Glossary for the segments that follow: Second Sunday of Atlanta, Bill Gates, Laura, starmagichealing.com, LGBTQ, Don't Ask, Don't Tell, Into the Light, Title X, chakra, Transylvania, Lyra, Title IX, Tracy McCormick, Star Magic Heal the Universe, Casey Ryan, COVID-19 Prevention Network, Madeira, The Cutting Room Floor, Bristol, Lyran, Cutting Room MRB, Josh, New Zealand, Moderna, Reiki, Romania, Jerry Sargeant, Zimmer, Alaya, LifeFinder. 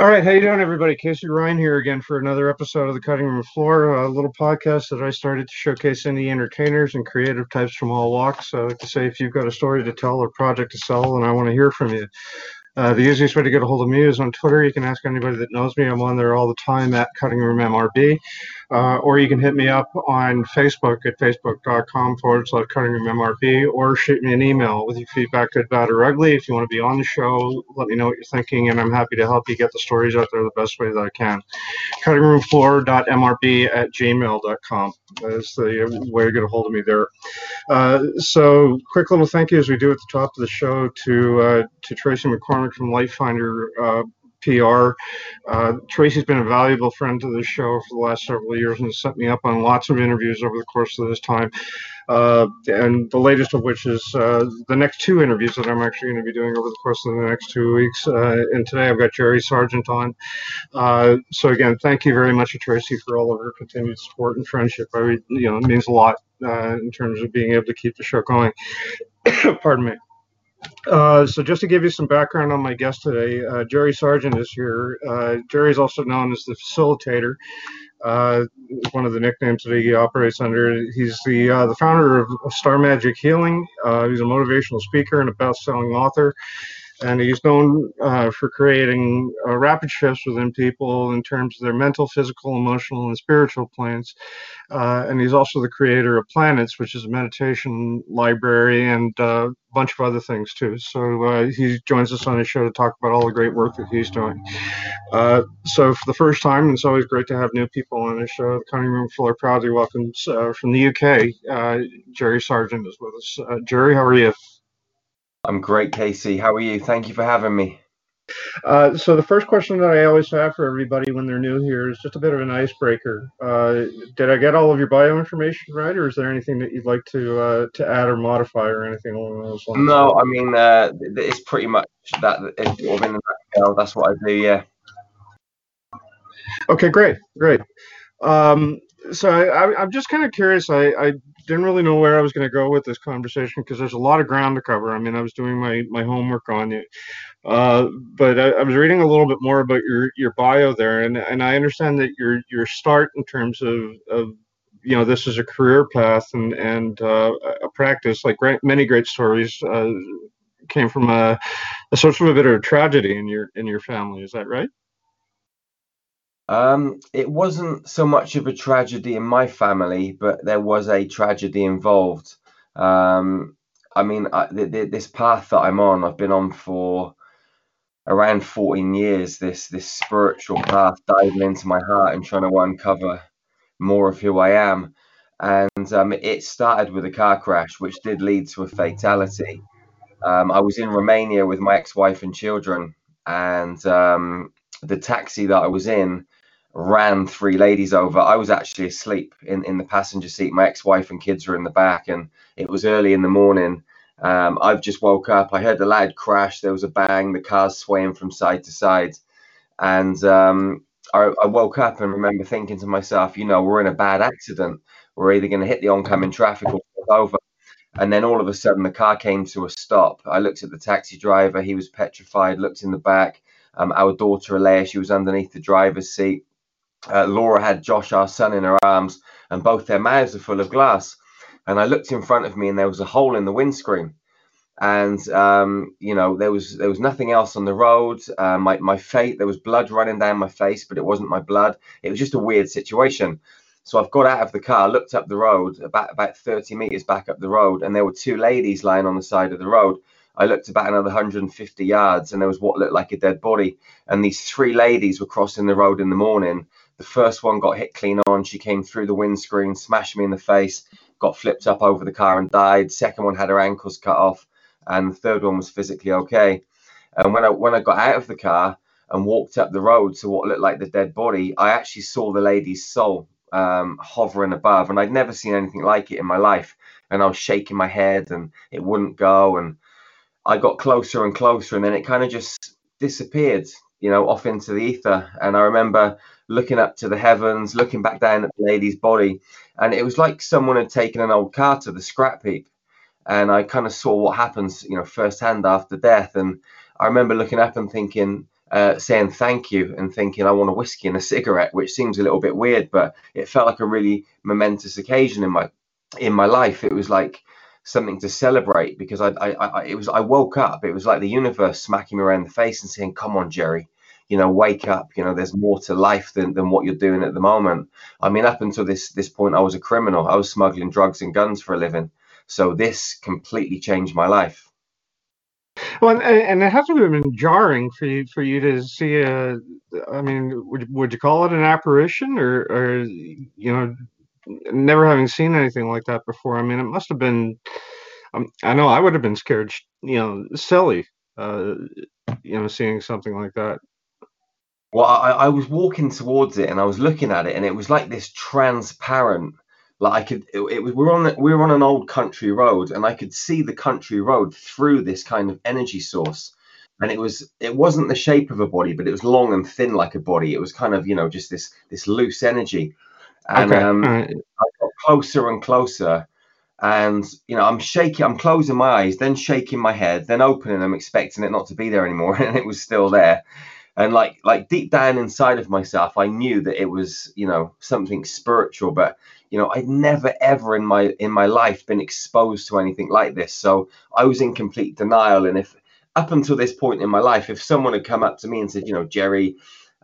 All right, how you doing, everybody? Casey Ryan here again for another episode of The Cutting Room Floor, a little podcast that I started to showcase indie entertainers and creative types from all walks. So I like to say, if you've got a story to tell or project to sell, and I want to hear from you. The easiest way to get a hold of me is on Twitter. You can ask anybody that knows me. I'm on there all the time at Cutting Room MRB. Or you can hit me up on Facebook at facebook.com/Cutting Room MRB, or shoot me an email with your feedback, good, bad, or ugly. If you want to be on the show, let me know what you're thinking, and I'm happy to help you get the stories out there the best way that I can. CuttingRoomFloor.MRB@gmail.com. That's the way to get a hold of me there. So quick little thank you, as we do at the top of the show, to Tracy McCormick from LifeFinder PR. Tracy's been a valuable friend to this show for the last several years and has set me up on lots of interviews over the course of this time. And the latest of which is the next two interviews that I'm actually going to be doing over the course of the next 2 weeks. And today I've got Jerry Sargeant on. So again, thank you very much to Tracy for all of her continued support and friendship. I mean, you know, it means a lot in terms of being able to keep the show going. Pardon me. So just to give you some background on my guest today, Jerry Sargeant is here. Jerry's also known as the Facilitator, one of the nicknames that he operates under. He's the founder of Star Magic Healing. He's a motivational speaker and a best-selling author. And he's known for creating rapid shifts within people in terms of their mental, physical, emotional, and spiritual planes. And he's also the creator of Planets, which is a meditation library, and a bunch of other things, too. So he joins us on his show to talk about all the great work that he's doing. So for the first time, it's always great to have new people on his show. The Cutting Room Floor proudly welcomes from the UK, Jerry Sargeant is with us. Jerry, how are you? I'm great, Casey. How are you? Thank you for having me. So the first question that I always have for everybody when they're new here is just a bit of an icebreaker. Did I get all of your bio information right, or is there anything that you'd like to add or modify or anything along those lines? No, I mean, it's pretty much that. It's sort of in the background. That's what I do, yeah. Okay, great. So I'm just kind of curious. I didn't really know where I was going to go with this conversation because there's a lot of ground to cover. I mean, I was doing my homework on it, but I was reading a little bit more about your bio there, and I understand that your start in terms of you know, this is a career path and a practice. Like many great stories, came from a source of a bit of a tragedy in your family. Is that right? It wasn't so much of a tragedy in my family, but there was a tragedy involved. I mean, this path that I'm on, I've been on for around 14 years, this spiritual path, diving into my heart and trying to uncover more of who I am. And it started with a car crash, which did lead to a fatality. I was in Romania with my ex-wife and children, and the taxi that I was in ran three ladies over. I was actually asleep in the passenger seat. My ex-wife and kids were in the back, and it was early in the morning. I've just woke up. I heard the loud crash. There was a bang. The car's swaying from side to side. And I woke up and remember thinking to myself, you know, we're in a bad accident. We're either going to hit the oncoming traffic or fall over. And then all of a sudden the car came to a stop. I looked at the taxi driver. He was petrified, looked in the back. Our daughter, Alaya, she was underneath the driver's seat. Laura had Josh, our son, in her arms, and both their mouths are full of glass. And I looked in front of me, and there was a hole in the windscreen. And, you know, there was nothing else on the road. My face, there was blood running down my face, but it wasn't my blood. It was just a weird situation. So I've got out of the car, looked up the road, about 30 meters back up the road, and there were two ladies lying on the side of the road. I looked about another 150 yards, and there was what looked like a dead body. And these three ladies were crossing the road in the morning. The first one got hit clean on. She came through the windscreen, smashed me in the face, got flipped up over the car and died. Second one had her ankles cut off. And the third one was physically okay. And when I got out of the car and walked up the road to what looked like the dead body, I actually saw the lady's soul hovering above. And I'd never seen anything like it in my life. And I was shaking my head and it wouldn't go. And I got closer and closer, and then it kind of just disappeared, you know, off into the ether. And I remember looking up to the heavens, looking back down at the lady's body. And it was like someone had taken an old car to the scrap heap. And I kind of saw what happens, you know, firsthand after death. And I remember looking up and thinking, saying thank you, and thinking I want a whiskey and a cigarette, which seems a little bit weird, but it felt like a really momentous occasion in my life. It was like something to celebrate, because I woke up. It was like the universe smacking me around the face and saying, "Come on, Jerry, you know, wake up. You know, there's more to life than what you're doing at the moment." I mean, up until this point, I was a criminal. I was smuggling drugs and guns for a living. So this completely changed my life. Well, and it has to have been jarring for you to see a, I mean, would you call it an apparition, or you know, never having seen anything like that before? I mean, it must have been. I know I would have been scared, you know, silly, you know, seeing something like that. Well, I was walking towards it, and I was looking at it, and it was like this transparent. Like I could, we were on an old country road, and I could see the country road through this kind of energy source. And it wasn't the shape of a body, but it was long and thin like a body. It was kind of, you know, just this loose energy. And okay. I got closer and closer, and you know, I'm shaking, I'm closing my eyes, then shaking my head, then opening them, expecting it not to be there anymore, and it was still there. And like deep down inside of myself, I knew that it was, you know, something spiritual, but you know, I'd never ever in my life been exposed to anything like this. So I was in complete denial. And if up until this point in my life, if someone had come up to me and said, you know, Jerry,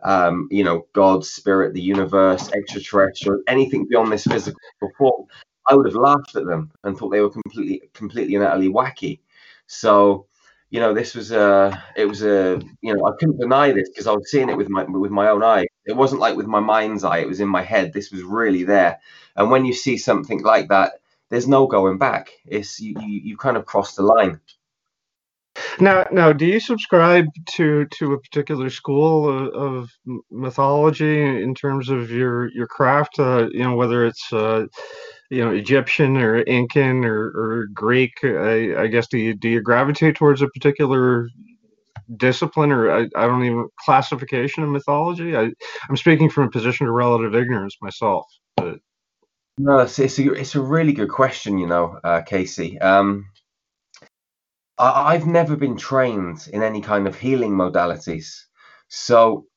you know, God, spirit, the universe, extraterrestrial, anything beyond this physical form, I would have laughed at them and thought they were completely and utterly wacky. So you know, this was I couldn't deny this because I was seeing it with my own eye. It wasn't like with my mind's eye. It was in my head. This was really there. And when you see something like that, there's no going back. It's you kind of crossed the line. Now, do you subscribe to a particular school of mythology in terms of your craft? You know, whether it's you know, Egyptian or Incan or Greek, I guess, do you gravitate towards a particular discipline or I don't even classification of mythology? I'm speaking from a position of relative ignorance myself. But. No, it's a really good question, you know, Casey. I've never been trained in any kind of healing modalities, so.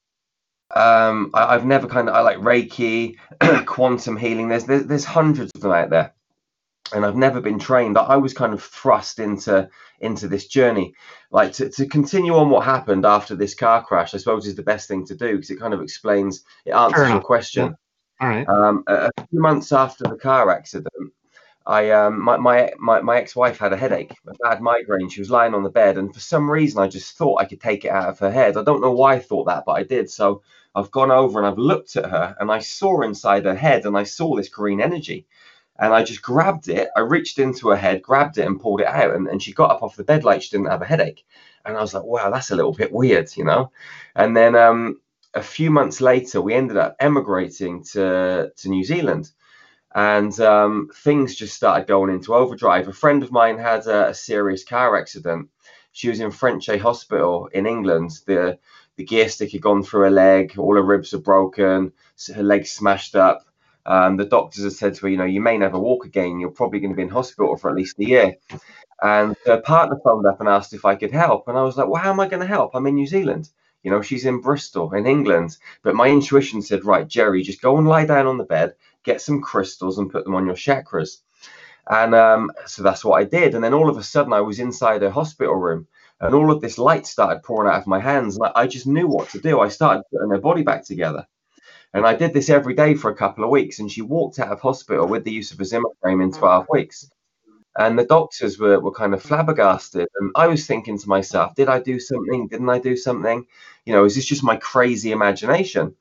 I've never I like Reiki, quantum healing. There's hundreds of them out there, and I've never been trained. I was kind of thrust into this journey. Like to continue on what happened after this car crash, I suppose, is the best thing to do, because it kind of explains, it answers your question. Yeah. All right. A few months after the car accident, I my ex-wife had a headache, a bad migraine. She was lying on the bed, and for some reason I just thought I could take it out of her head. I don't know why I thought that, but I did. So I've gone over and I've looked at her, and I saw inside her head, and I saw this green energy, and I just grabbed it. I reached into her head, grabbed it, and pulled it out, and she got up off the bed like she didn't have a headache. And I was like, wow, that's a little bit weird, you know. And then a few months later, we ended up emigrating to New Zealand. And things just started going into overdrive. A friend of mine had a serious car accident. She was in Frenchay Hospital in England. The gear stick had gone through her leg. All her ribs are broken. So her leg's smashed up. The doctors had said to her, you know, you may never walk again. You're probably going to be in hospital for at least a year. And her partner phoned up and asked if I could help. And I was like, well, how am I going to help? I'm in New Zealand. You know, she's in Bristol in England. But my intuition said, right, Jerry, just go and lie down on the bed. Get some crystals and put them on your chakras. And so that's what I did. And then all of a sudden I was inside a hospital room and all of this light started pouring out of my hands. And I just knew what to do. I started putting her body back together. And I did this every day for a couple of weeks. And she walked out of hospital with the use of a Zimmer frame in 12 weeks. And the doctors were kind of flabbergasted. And I was thinking to myself, did I do something? Didn't I do something? You know, is this just my crazy imagination?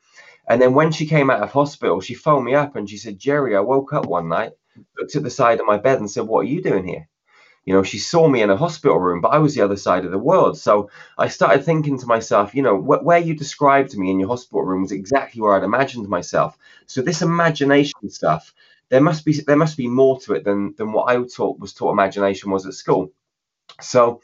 And then when she came out of hospital, she phoned me up and she said, Jerry, I woke up one night, looked at the side of my bed and said, what are you doing here? You know, she saw me in a hospital room, but I was the other side of the world. So I started thinking to myself, you know, where you described me in your hospital room was exactly where I'd imagined myself. So this imagination stuff, there must be more to it than what I was taught imagination was at school. So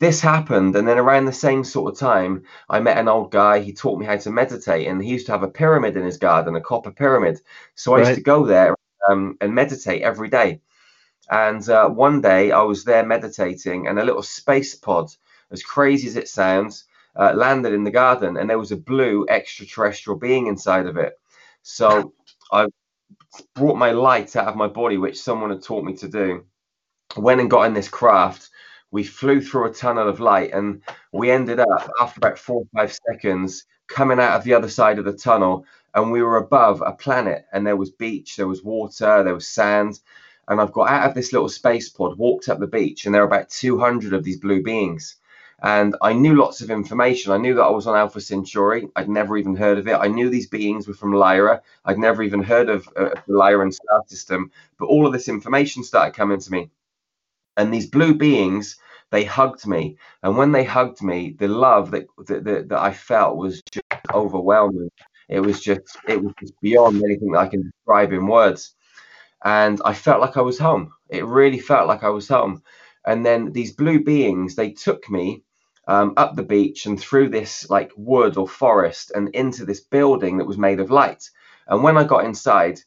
this happened. And then around the same sort of time, I met an old guy. He taught me how to meditate, and he used to have a pyramid in his garden, a copper pyramid. So I used to go there and meditate every day. And one day I was there meditating, and a little space pod, as crazy as it sounds, landed in the garden, and there was a blue extraterrestrial being inside of it. So I brought my light out of my body, which someone had taught me to do, went and got in this craft. We flew through a tunnel of light, and we ended up, after about 4 or 5 seconds, coming out of the other side of the tunnel, and we were above a planet, and there was beach, there was water, there was sand. And I've got out of this little space pod, walked up the beach, and there are about 200 of these blue beings. And I knew lots of information. I knew that I was on Alpha Centauri. I'd never even heard of it. I knew these beings were from Lyra. I'd never even heard of the Lyran star system. But all of this information started coming to me. And these blue beings, they hugged me. And when they hugged me, the love that I felt was just overwhelming. It was just beyond anything that I can describe in words. And I felt like I was home. It really felt like I was home. And then these blue beings, they took me up the beach and through this like wood or forest and into this building that was made of light. And when I got inside,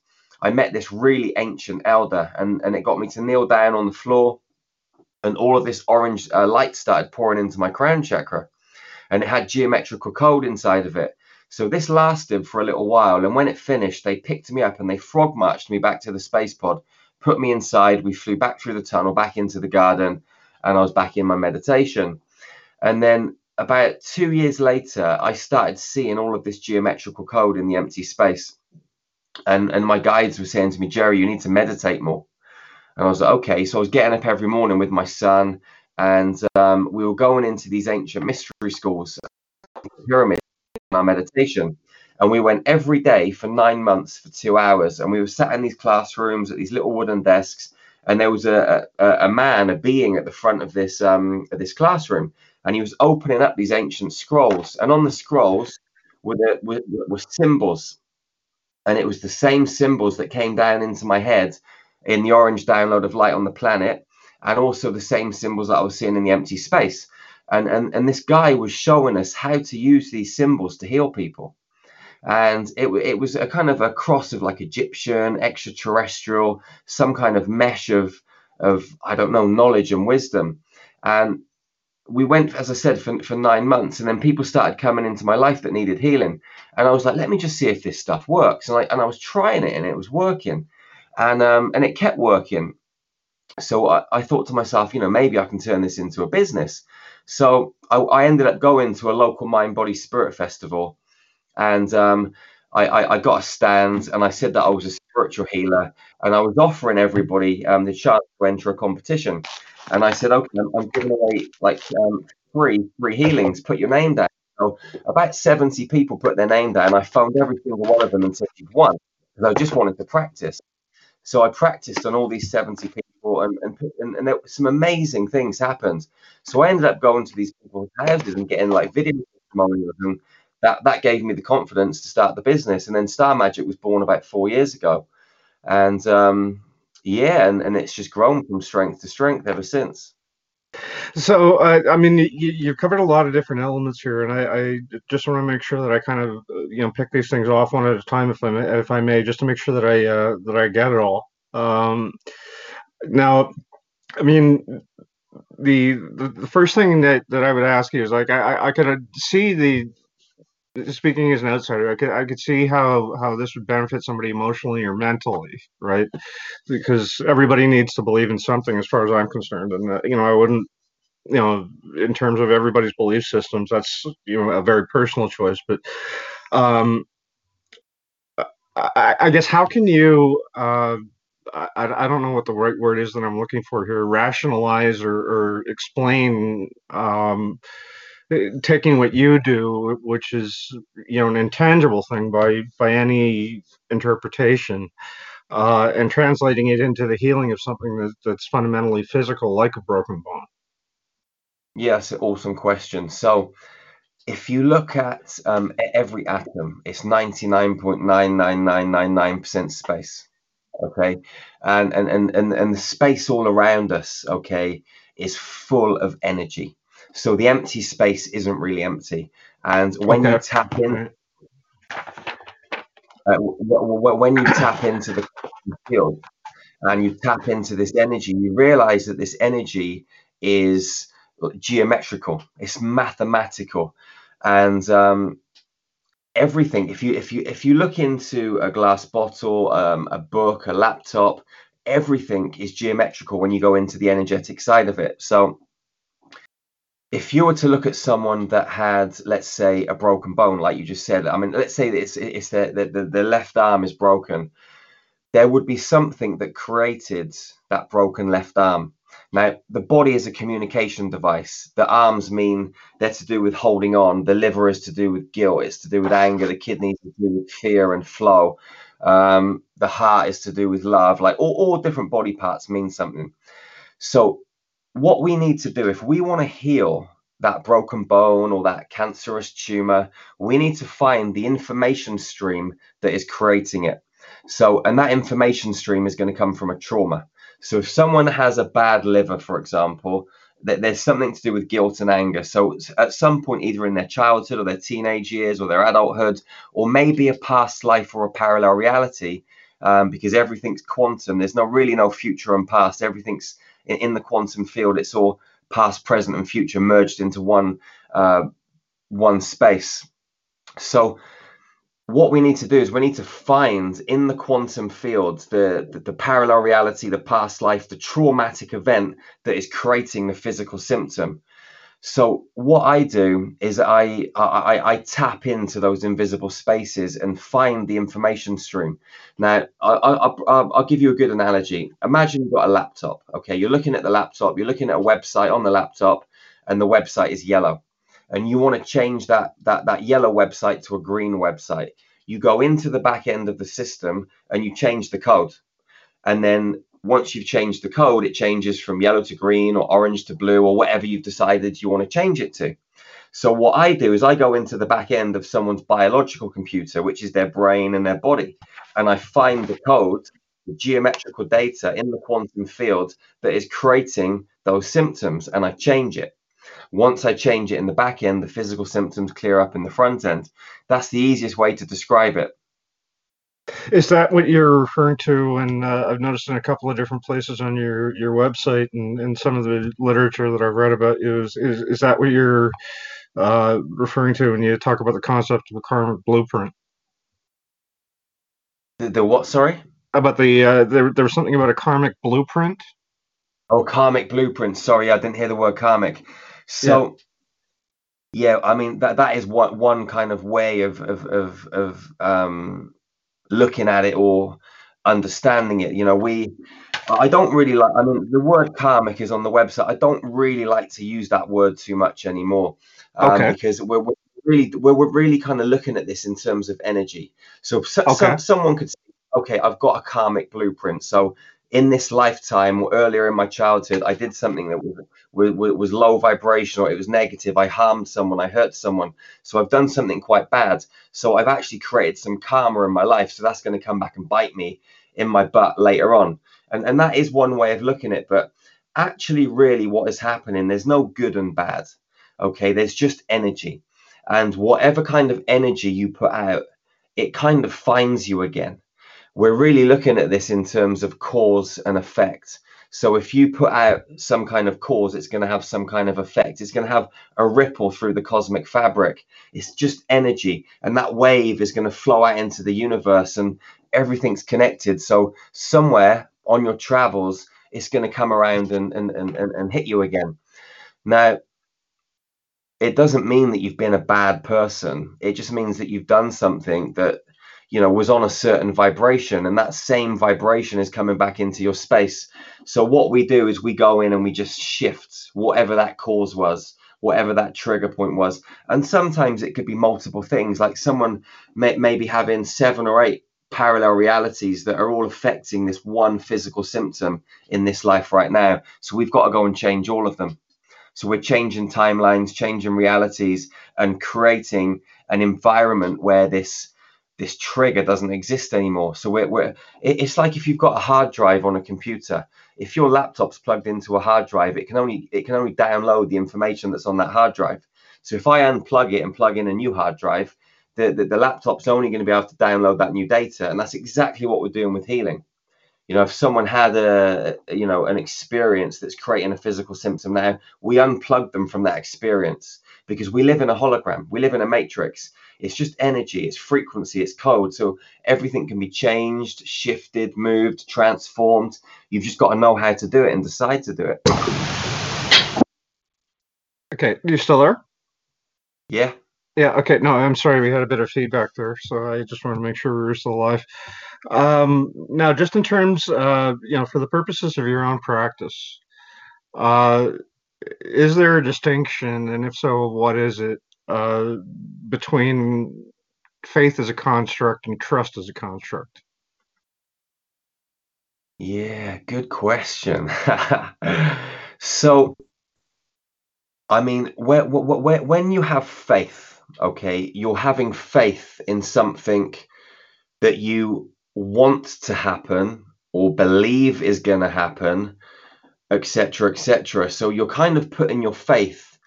I met this really ancient elder, and it got me to kneel down on the floor. And all of this orange light started pouring into my crown chakra, and it had geometrical code inside of it. So this lasted for a little while, and when it finished, they picked me up and they frog marched me back to the space pod, put me inside. We flew back through the tunnel, back into the garden, and I was back in my meditation. And then about 2 years later, I started seeing all of this geometrical code in the empty space. And my guides were saying to me, Jerry, you need to meditate more. And I was like, okay. So I was getting up every morning with my son, and we were going into these ancient mystery schools, pyramids, our meditation, and we went every day for 9 months for 2 hours, and we were sat in these classrooms at these little wooden desks, and there was a being at the front of this classroom, and he was opening up these ancient scrolls, and on the scrolls were symbols, and it was the same symbols that came down into my head in the orange download of light on the planet, and also the same symbols that I was seeing in the empty space. And this guy was showing us how to use these symbols to heal people. And it was a kind of a cross of like Egyptian, extraterrestrial, some kind of mesh of I don't know, knowledge and wisdom. And we went, as I said, for 9 months. And then people started coming into my life that needed healing. And I was like, let me just see if this stuff works. And I was trying it, and it was working. And it kept working. So I thought to myself, you know, maybe I can turn this into a business. So I ended up going to a local mind, body, spirit festival, and I got a stand, and I said that I was a spiritual healer, and I was offering everybody the chance to enter a competition. And I said, okay, I'm giving away like free healings, put your name down. So about 70 people put their name down. I phoned every single one of them and said, you've won, because I just wanted to practice. So I practiced on all these 70 people, and there, some amazing things happened. So I ended up going to these people's houses and getting like video testimonials, and that gave me the confidence to start the business. And then Star Magic was born about 4 years ago, and and it's just grown from strength to strength ever since. So I mean, you've covered a lot of different elements here, and I just want to make sure that I kind of pick these things off one at a time, if I may, just to make sure that I get it all. Now, I mean, the first thing that I would ask you is, like, I could see the speaking as an outsider, I could see how this would benefit somebody emotionally or mentally, right? Because everybody needs to believe in something, as far as I'm concerned. And I wouldn't, in terms of everybody's belief systems, that's a very personal choice. But I guess how can you? I don't know what the right word is that I'm looking for here. Rationalize or explain. Taking what you do, which is an intangible thing by any interpretation, and translating it into the healing of something that's fundamentally physical, like a broken bone. Yes, awesome question. So if you look at every atom, it's 99.99999% space, okay? And the space all around us, okay, is full of energy. So the empty space isn't really empty. And when you tap in, when you tap into the field and you tap into this energy, you realize that this energy is geometrical. It's mathematical. And everything, if you look into a glass bottle, a book, a laptop, everything is geometrical when you go into the energetic side of it. So if you were to look at someone that had, let's say, a broken bone, like you just said, I mean, let's say it's the left arm is broken, there would be something that created that broken left arm. Now, the body is a communication device. The arms mean they're to do with holding on. The liver is to do with guilt. It's to do with anger. The kidneys is to do with fear and flow. The heart is to do with love. Like all different body parts mean something. So what we need to do, if we want to heal that broken bone or that cancerous tumor, we need to find the information stream that is creating it. So, and that information stream is going to come from a trauma. So if someone has a bad liver, for example, there's something to do with guilt and anger. So at some point, either in their childhood or their teenage years or their adulthood, or maybe a past life or a parallel reality, because everything's quantum. There's really no future and past. Everything's in the quantum field. It's all past, present, and future merged into one space. So what we need to do is we need to find in the quantum field the parallel reality, the past life, the traumatic event that is creating the physical symptom. So what I do is I tap into those invisible spaces and find the information stream. Now, I'll give you a good analogy. Imagine you've got a laptop. Okay, you're looking at the laptop. You're looking at a website on the laptop, and the website is yellow. And you want to change that yellow website to a green website. You go into the back end of the system and you change the code. And then once you've changed the code, it changes from yellow to green or orange to blue or whatever you've decided you want to change it to. So what I do is I go into the back end of someone's biological computer, which is their brain and their body, and I find the code, the geometrical data in the quantum field that is creating those symptoms, and I change it. Once I change it in the back end, the physical symptoms clear up in the front end. That's the easiest way to describe it. Is that what you're referring to? And I've noticed in a couple of different places on your website and some of the literature that I've read about you, is that what you're referring to when you talk about the concept of the karmic blueprint? The what? Sorry? About there was something about a karmic blueprint. Oh, karmic blueprint. Sorry, I didn't hear the word karmic. So. Yeah. Yeah, I mean that is one kind of way of looking at it or understanding it. I don't really like, I mean, the word karmic is on the website. I don't really like to use that word too much anymore, because we're really kind of looking at this in terms of energy. So someone could say, okay, I've got a karmic blueprint. So in this lifetime or earlier in my childhood, I did something that was low vibration, or it was negative. I harmed someone, I hurt someone. So I've done something quite bad. So I've actually created some karma in my life. So that's going to come back and bite me in my butt later on. And that is one way of looking at it. But actually, really what is happening, there's no good and bad. Okay, there's just energy. And whatever kind of energy you put out, it kind of finds you again. We're really looking at this in terms of cause and effect. So if you put out some kind of cause, it's going to have some kind of effect. It's going to have a ripple through the cosmic fabric. It's just energy. And that wave is going to flow out into the universe, and everything's connected. So somewhere on your travels, it's going to come around and hit you again. Now, it doesn't mean that you've been a bad person. It just means that you've done something that, you know, was on a certain vibration, and that same vibration is coming back into your space. So what we do is we go in and we just shift whatever that cause was, whatever that trigger point was. And sometimes it could be multiple things, like someone may be having 7 or 8 parallel realities that are all affecting this one physical symptom in this life right now. So we've got to go and change all of them. So we're changing timelines, changing realities, and creating an environment where this trigger doesn't exist anymore. So it's like if you've got a hard drive on a computer. If your laptop's plugged into a hard drive, it can only download the information that's on that hard drive. So if I unplug it and plug in a new hard drive, the laptop's only going to be able to download that new data. And that's exactly what we're doing with healing. You know, if someone had an experience that's creating a physical symptom now, we unplug them from that experience, because we live in a hologram. We live in a matrix. It's just energy, it's frequency, it's code. So everything can be changed, shifted, moved, transformed. You've just got to know how to do it and decide to do it. Okay, you still there? Yeah. Okay. No, I'm sorry. We had a bit of feedback there, so I just wanted to make sure we were still alive. Now, just in terms, for the purposes of your own practice, is there a distinction, and if so, what is it, between faith as a construct and trust as a construct? Yeah, good question. So, I mean, when you have faith, okay, you're having faith in something that you want to happen or believe is going to happen, etc., etc. So you're kind of putting your faith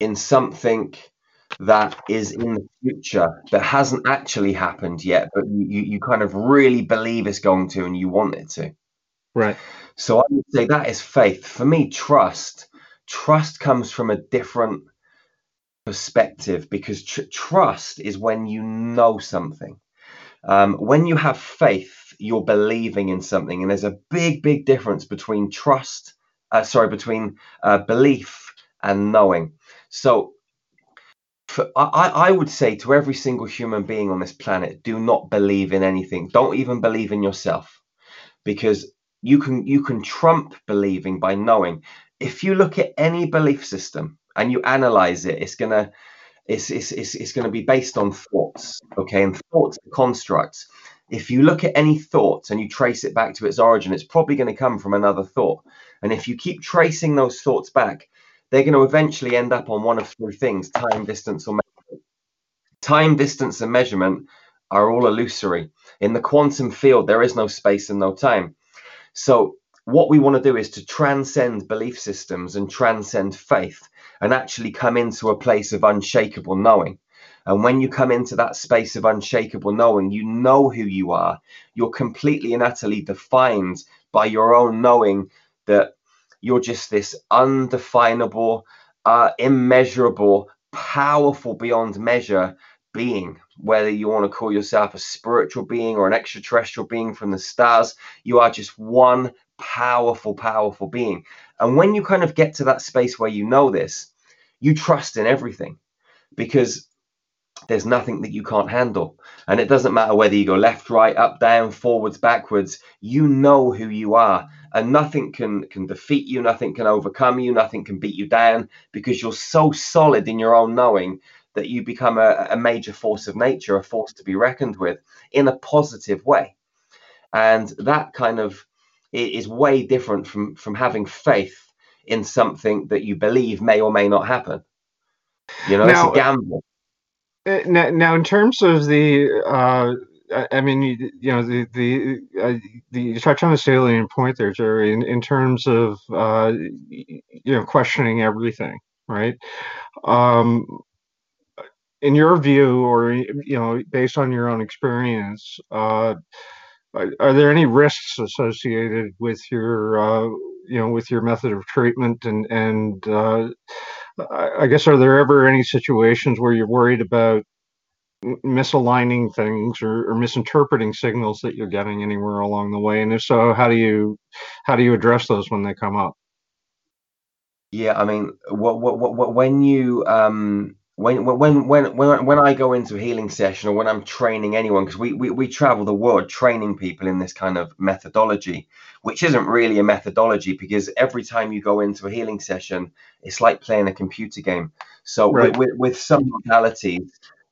in something that is in the future that hasn't actually happened yet, but you kind of really believe it's going to, and you want it to. Right. So I would say that is faith. For me, trust comes from a different perspective, because trust is when you know something. When you have faith, you're believing in something, and there's a big difference between belief and knowing. So I would say to every single human being on this planet, do not believe in anything. Don't even believe in yourself, because you can trump believing by knowing. If you look at any belief system and you analyze it, it's gonna be based on thoughts, okay? And thoughts are constructs. If you look at any thought and you trace it back to its origin, it's probably going to come from another thought. And if you keep tracing those thoughts back, they're going to eventually end up on one of three things: time, distance, or measurement. Time, distance, and measurement are all illusory. In the quantum field, there is no space and no time. So what we want to do is to transcend belief systems and transcend faith, and actually come into a place of unshakable knowing. And when you come into that space of unshakable knowing, you know who you are. You're completely and utterly defined by your own knowing that you're just this undefinable, immeasurable, powerful beyond measure being. Whether you want to call yourself a spiritual being or an extraterrestrial being from the stars, you are just one powerful being. And when you kind of get to that space where you know this, you trust in everything, because there's nothing that you can't handle. And it doesn't matter whether you go left, right, up, down, forwards, backwards, you know who you are. And nothing can defeat you, nothing can overcome you, nothing can beat you down, because you're so solid in your own knowing that you become a major force of nature, a force to be reckoned with in a positive way. And that kind of is way different from having faith in something that you believe may or may not happen. You know, now, it's a gamble. Now, in terms of the... you touched on a salient point there, Jerry, in terms of, questioning everything, right? In your view, or, based on your own experience, are there any risks associated with your with your method of treatment, and I guess, are there ever any situations where you're worried about misaligning things or misinterpreting signals that you're getting anywhere along the way? And if so, how do you address those when they come up? Yeah, I mean, what when you when I go into a healing session, or when I'm training anyone, because we travel the world training people in this kind of methodology, which isn't really a methodology, because every time you go into a healing session, it's like playing a computer game. So right. with some modalities,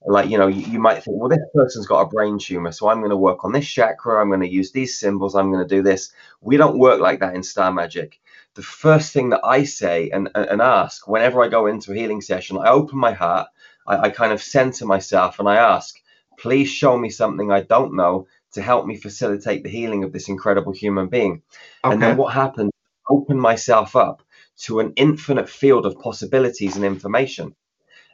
like, you might think, well, this person's got a brain tumor, so I'm going to work on this chakra, I'm going to use these symbols, I'm going to do this. We don't work like that in Star Magic. The first thing that I say and ask whenever I go into a healing session, I open my heart, I kind of center myself, and I ask, please show me something I don't know to help me facilitate the healing of this incredible human being. Okay. And then what happens, open myself up to an infinite field of possibilities and information.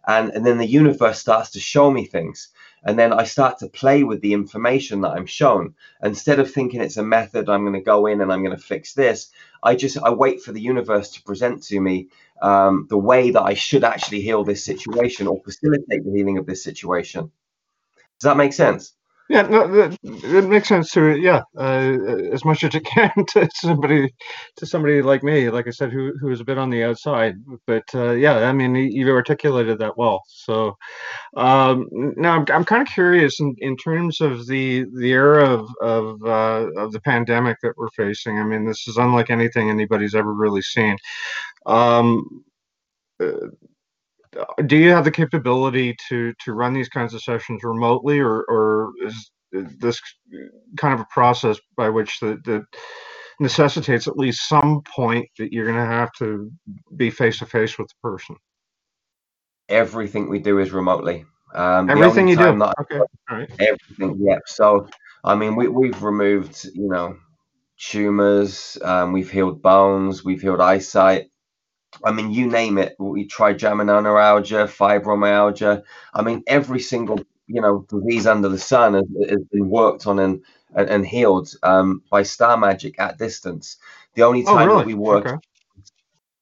And then the universe starts to show me things. And then I start to play with the information that I'm shown. Instead of thinking it's a method, I'm going to go in and I'm going to fix this, I wait for the universe to present to me the way that I should actually heal this situation or facilitate the healing of this situation. Does that make sense? Yeah, no, it makes sense to, as much as it can to somebody like me, like I said, who is a bit on the outside. But I mean, you've articulated that well. So now I'm kind of curious in terms of the era of the pandemic that we're facing. I mean, this is unlike anything anybody's ever really seen. Do you have the capability to run these kinds of sessions remotely, or is this kind of a process by which that necessitates at least some point that you're going to have to be face to face with the person? Everything we do is remotely. Everything you do. Okay. All right. Everything. Yeah. So, I mean, we've removed, tumors. We've healed bones. We've healed eyesight. I mean, you name it. We tried trigeminal neuralgia, fibromyalgia. I mean, every single, disease under the sun has been worked on and healed by Star Magic at distance. The only time that we work,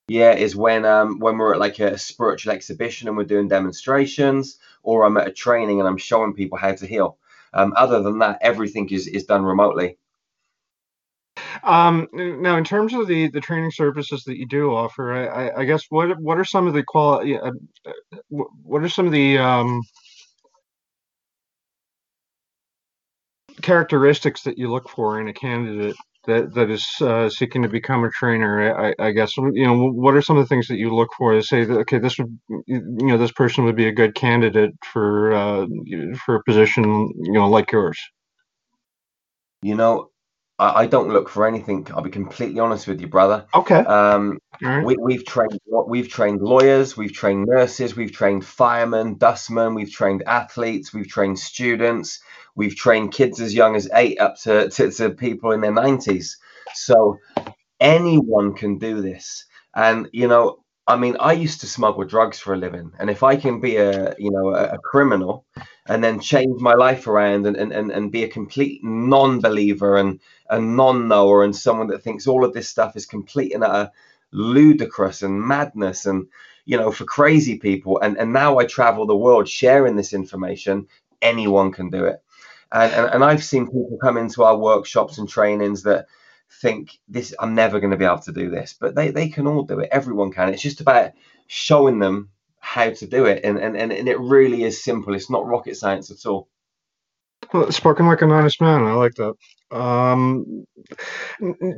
is when we're at like a spiritual exhibition and we're doing demonstrations, or I'm at a training and I'm showing people how to heal. Other than that, everything is done remotely. Now, in terms of the training services that you do offer, I guess what are some of the quality? What are some of the characteristics that you look for in a candidate that is seeking to become a trainer? I guess what are some of the things that you look for to say that, okay, this person would be a good candidate for a position like yours? I don't look for anything. I'll be completely honest with you, brother. Okay. Right. We've trained lawyers, we've trained nurses, we've trained firemen, dustmen, we've trained athletes, we've trained students, we've trained kids as young as 8 up to people in their 90s. So anyone can do this. And I mean, I used to smuggle drugs for a living, and if I can be a criminal and then change my life around and be a complete non-believer and a non-knower and someone that thinks all of this stuff is complete and utter ludicrous and madness and for crazy people, and now I travel the world sharing this information, anyone can do it. And I've seen people come into our workshops and trainings that think this, I'm never going to be able to do this, but they can all do it. Everyone can. It's just about showing them how to do it, and it really is simple. It's not rocket science at all. Well, spoken like an honest man. I like that.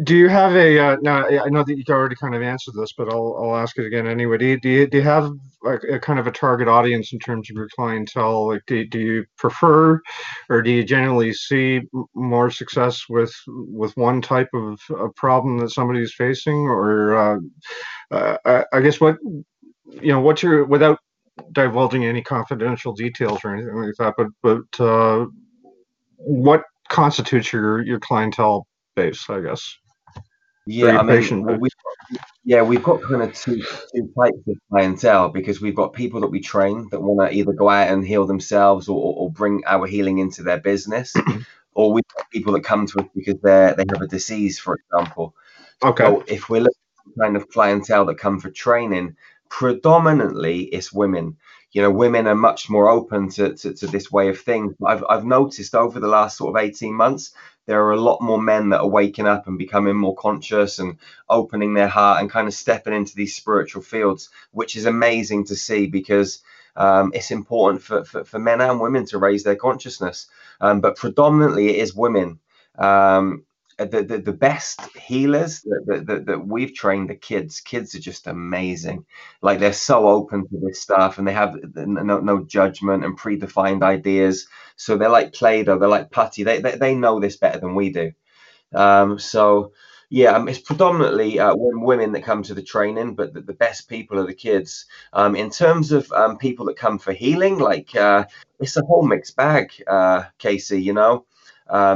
Do you have a now I know that you already kind of answered this, but I'll ask it again anyway. Do you have a kind of a target audience in terms of your clientele? Like, do you prefer, or do you generally see more success with one type of a problem that somebody is facing, or I guess what's your, without divulging any confidential details or anything like that, but what constitutes your clientele base, I guess? Yeah, I mean, we've got kind of two types of clientele, because we've got people that we train that want to either go out and heal themselves or bring our healing into their business, or we've got people that come to us because they have a disease, for example. Okay. So if we're looking at the kind of clientele that come for training, predominantly it's women. You know, women are much more open to this way of things. I've noticed over the last sort of 18 months, there are a lot more men that are waking up and becoming more conscious and opening their heart and kind of stepping into these spiritual fields, which is amazing to see, because it's important for men and women to raise their consciousness. But predominantly it is women. The best healers that we've trained are kids. Kids are just amazing. Like, they're so open to this stuff, and they have no judgment and predefined ideas. So they're like Play-Doh, they're like putty. They know this better than we do. So yeah, it's predominantly women that come to the training, but the best people are the kids. In terms of people that come for healing, like it's a whole mixed bag, Casey, you know.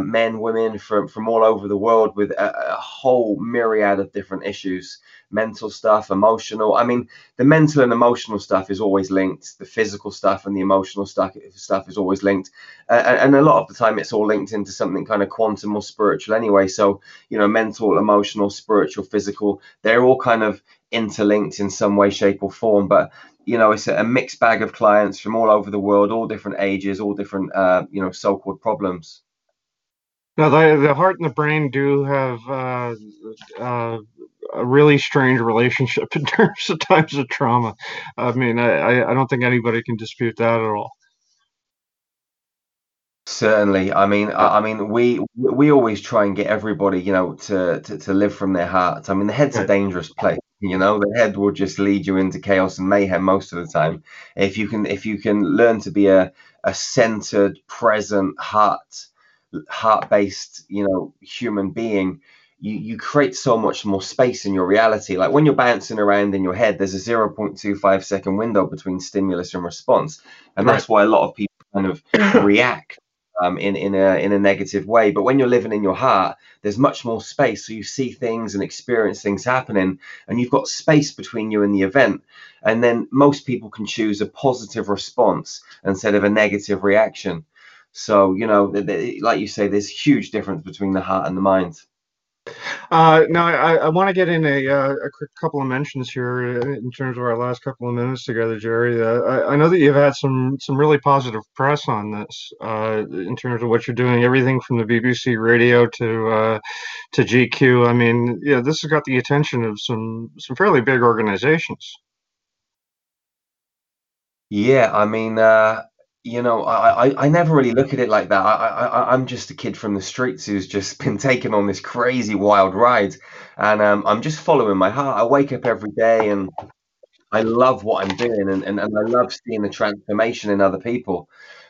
Men, women from all over the world with a whole myriad of different issues, mental stuff, emotional. I mean, the mental and emotional stuff is always linked. The physical stuff and the emotional stuff is always linked. And a lot of the time it's all linked into something kind of quantum or spiritual anyway. So, you know, mental, emotional, spiritual, physical, they're all kind of interlinked in some way, shape or form. But you know, it's a mixed bag of clients from all over the world, all different ages, all different, you know, so-called problems. Now, the heart and the brain do have a really strange relationship in terms of times of trauma. I mean, I don't think anybody can dispute that at all. Certainly. I mean, we always try and get everybody, you know, to live from their heart. I mean, the head's a dangerous place. You know, the head will just lead you into chaos and mayhem most of the time. If you can learn to be a centered, present heart-based, you know, human being, you create so much more space in your reality. Like, when you're bouncing around in your head, there's a 0.25 second window between stimulus and response, and that's why a lot of people kind of react in a negative way. But when you're living in your heart, there's much more space, so you see things and experience things happening, and you've got space between you and the event. And then most people can choose a positive response instead of a negative reaction. So, you know, like you say, there's huge difference between the heart and the mind. Now, I want to get in a quick couple of mentions here in terms of our last couple of minutes together, Jerry. I know that you've had some really positive press on this in terms of what you're doing, everything from the BBC Radio to GQ. I mean, yeah, this has got the attention of some fairly big organizations. Yeah, I mean... you know, I never really look at it like that. I'm just a kid from the streets who's just been taken on this crazy wild ride, and I'm just following my heart. I wake up every day and I love what I'm doing, and I love seeing the transformation in other people.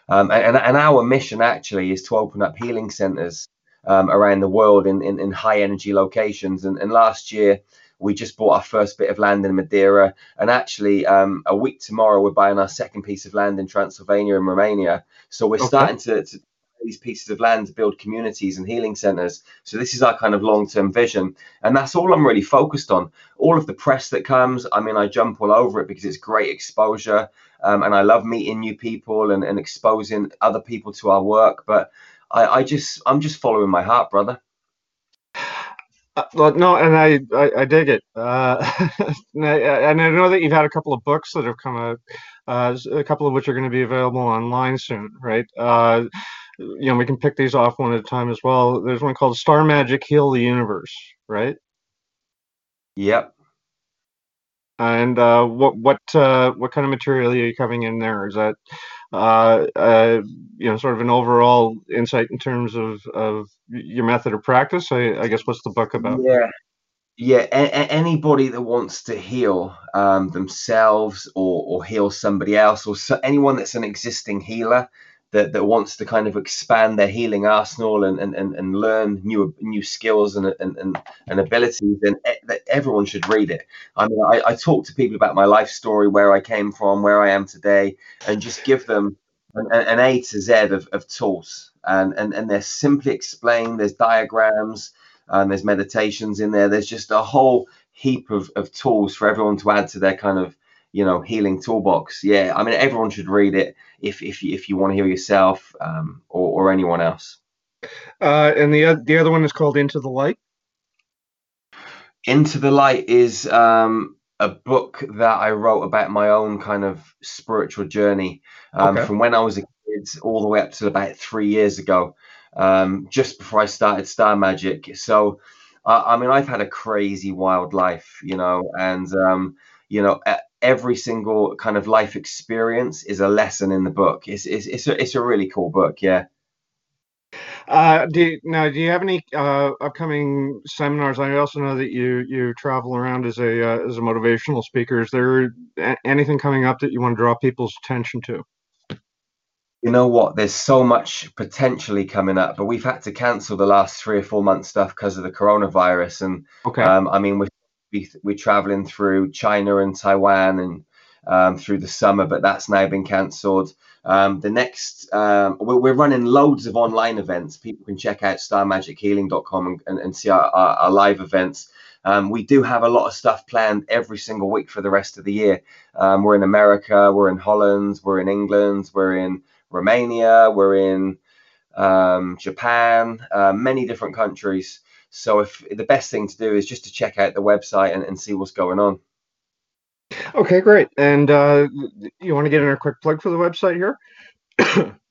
And our mission actually is to open up healing centers around the world in high energy locations. And last year, we just bought our first bit of land in Madeira, and actually a week tomorrow we're buying our second piece of land in Transylvania and Romania. So we're starting to these pieces of land to build communities and healing centers. So this is our kind of long-term vision, and that's all I'm really focused on. All of the press that comes, I mean, I jump all over it because it's great exposure, and I love meeting new people and exposing other people to our work. But I'm just following my heart, brother. No, and I dig it. And I know that you've had a couple of books that have come out, a couple of which are going to be available online soon, right? You know, we can pick these off one at a time as well. There's one called Star Magic Heal the Universe, right? Yep. And what kind of material are you coming in there? Is that you know, sort of an overall insight in terms of your method of practice? I guess, what's the book about? Yeah. Anybody that wants to heal themselves or heal somebody else, or anyone that's an existing healer that wants to kind of expand their healing arsenal and learn new skills and abilities, then everyone should read it. I mean, I talk to people about my life story, where I came from, where I am today, and just give them an A to Z of tools. And they're simply explained. There's diagrams, there's meditations in there. There's just a whole heap of tools for everyone to add to their kind of, you know, healing toolbox. Yeah, I mean, everyone should read it if you want to heal yourself or anyone else. And the other one is called Into the Light. Into the Light is a book that I wrote about my own kind of spiritual journey from when I was a kid all the way up to about 3 years ago, just before I started Star Magic. So, I mean, I've had a crazy wild life, you know, and, you know, every single kind of life experience is a lesson in the book. It's a really cool book. Yeah. Do you have any upcoming seminars? I also know that you travel around as a motivational speaker. Is there anything coming up that you want to draw people's attention to? You know what? There's so much potentially coming up, but we've had to cancel the last 3 or 4 months stuff because of the coronavirus. And I mean, we're traveling through China and Taiwan and through the summer, but that's now been cancelled. The next, we're running loads of online events. People can check out starmagichealing.com and see our live events. We do have a lot of stuff planned every single week for the rest of the year. We're in America, we're in Holland, we're in England, we're in Romania, we're in Japan, many different countries. So if the best thing to do is just to check out the website and see what's going on. Okay, great. And you want to get in a quick plug for the website here?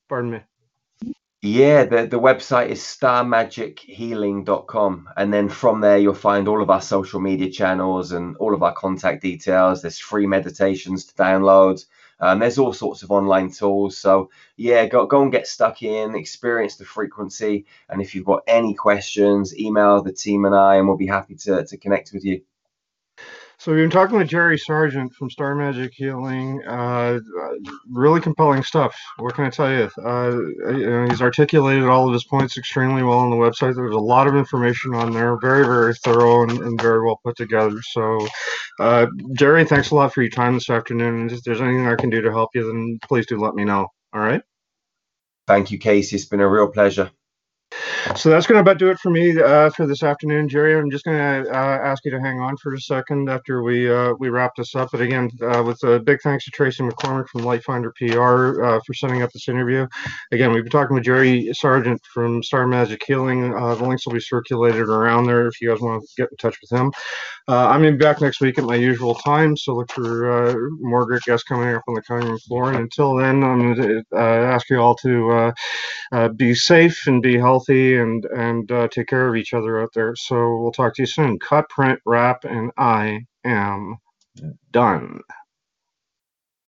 Pardon me. Yeah, the website is starmagichealing.com. And then from there, you'll find all of our social media channels and all of our contact details. There's free meditations to download. There's all sorts of online tools. So, yeah, go and get stuck in, experience the frequency. And if you've got any questions, email the team and I, and we'll be happy to connect with you. So we've been talking with Jerry Sargeant from Star Magic Healing. Really compelling stuff. What can I tell you? He's articulated all of his points extremely well on the website. There's a lot of information on there. Very, very thorough and very well put together. So, Jerry, thanks a lot for your time this afternoon. And if there's anything I can do to help you, then please do let me know. All right? Thank you, Casey. It's been a real pleasure. So that's going to about do it for me for this afternoon, Jerry. I'm just going to ask you to hang on for a second after we wrap this up. But again, with a big thanks to Tracy McCormick from LifeFinder PR for setting up this interview. Again, we've been talking with Jerry Sargeant from Star Magic Healing. The links will be circulated around there if you guys want to get in touch with him. I'm going to be back next week at my usual time, so look for more great guests coming up on the Cutting Room Floor. And until then, I'm going to ask you all to be safe and be healthy and take care of each other out there. So we'll talk to you soon. Cut, print, wrap, and I am done.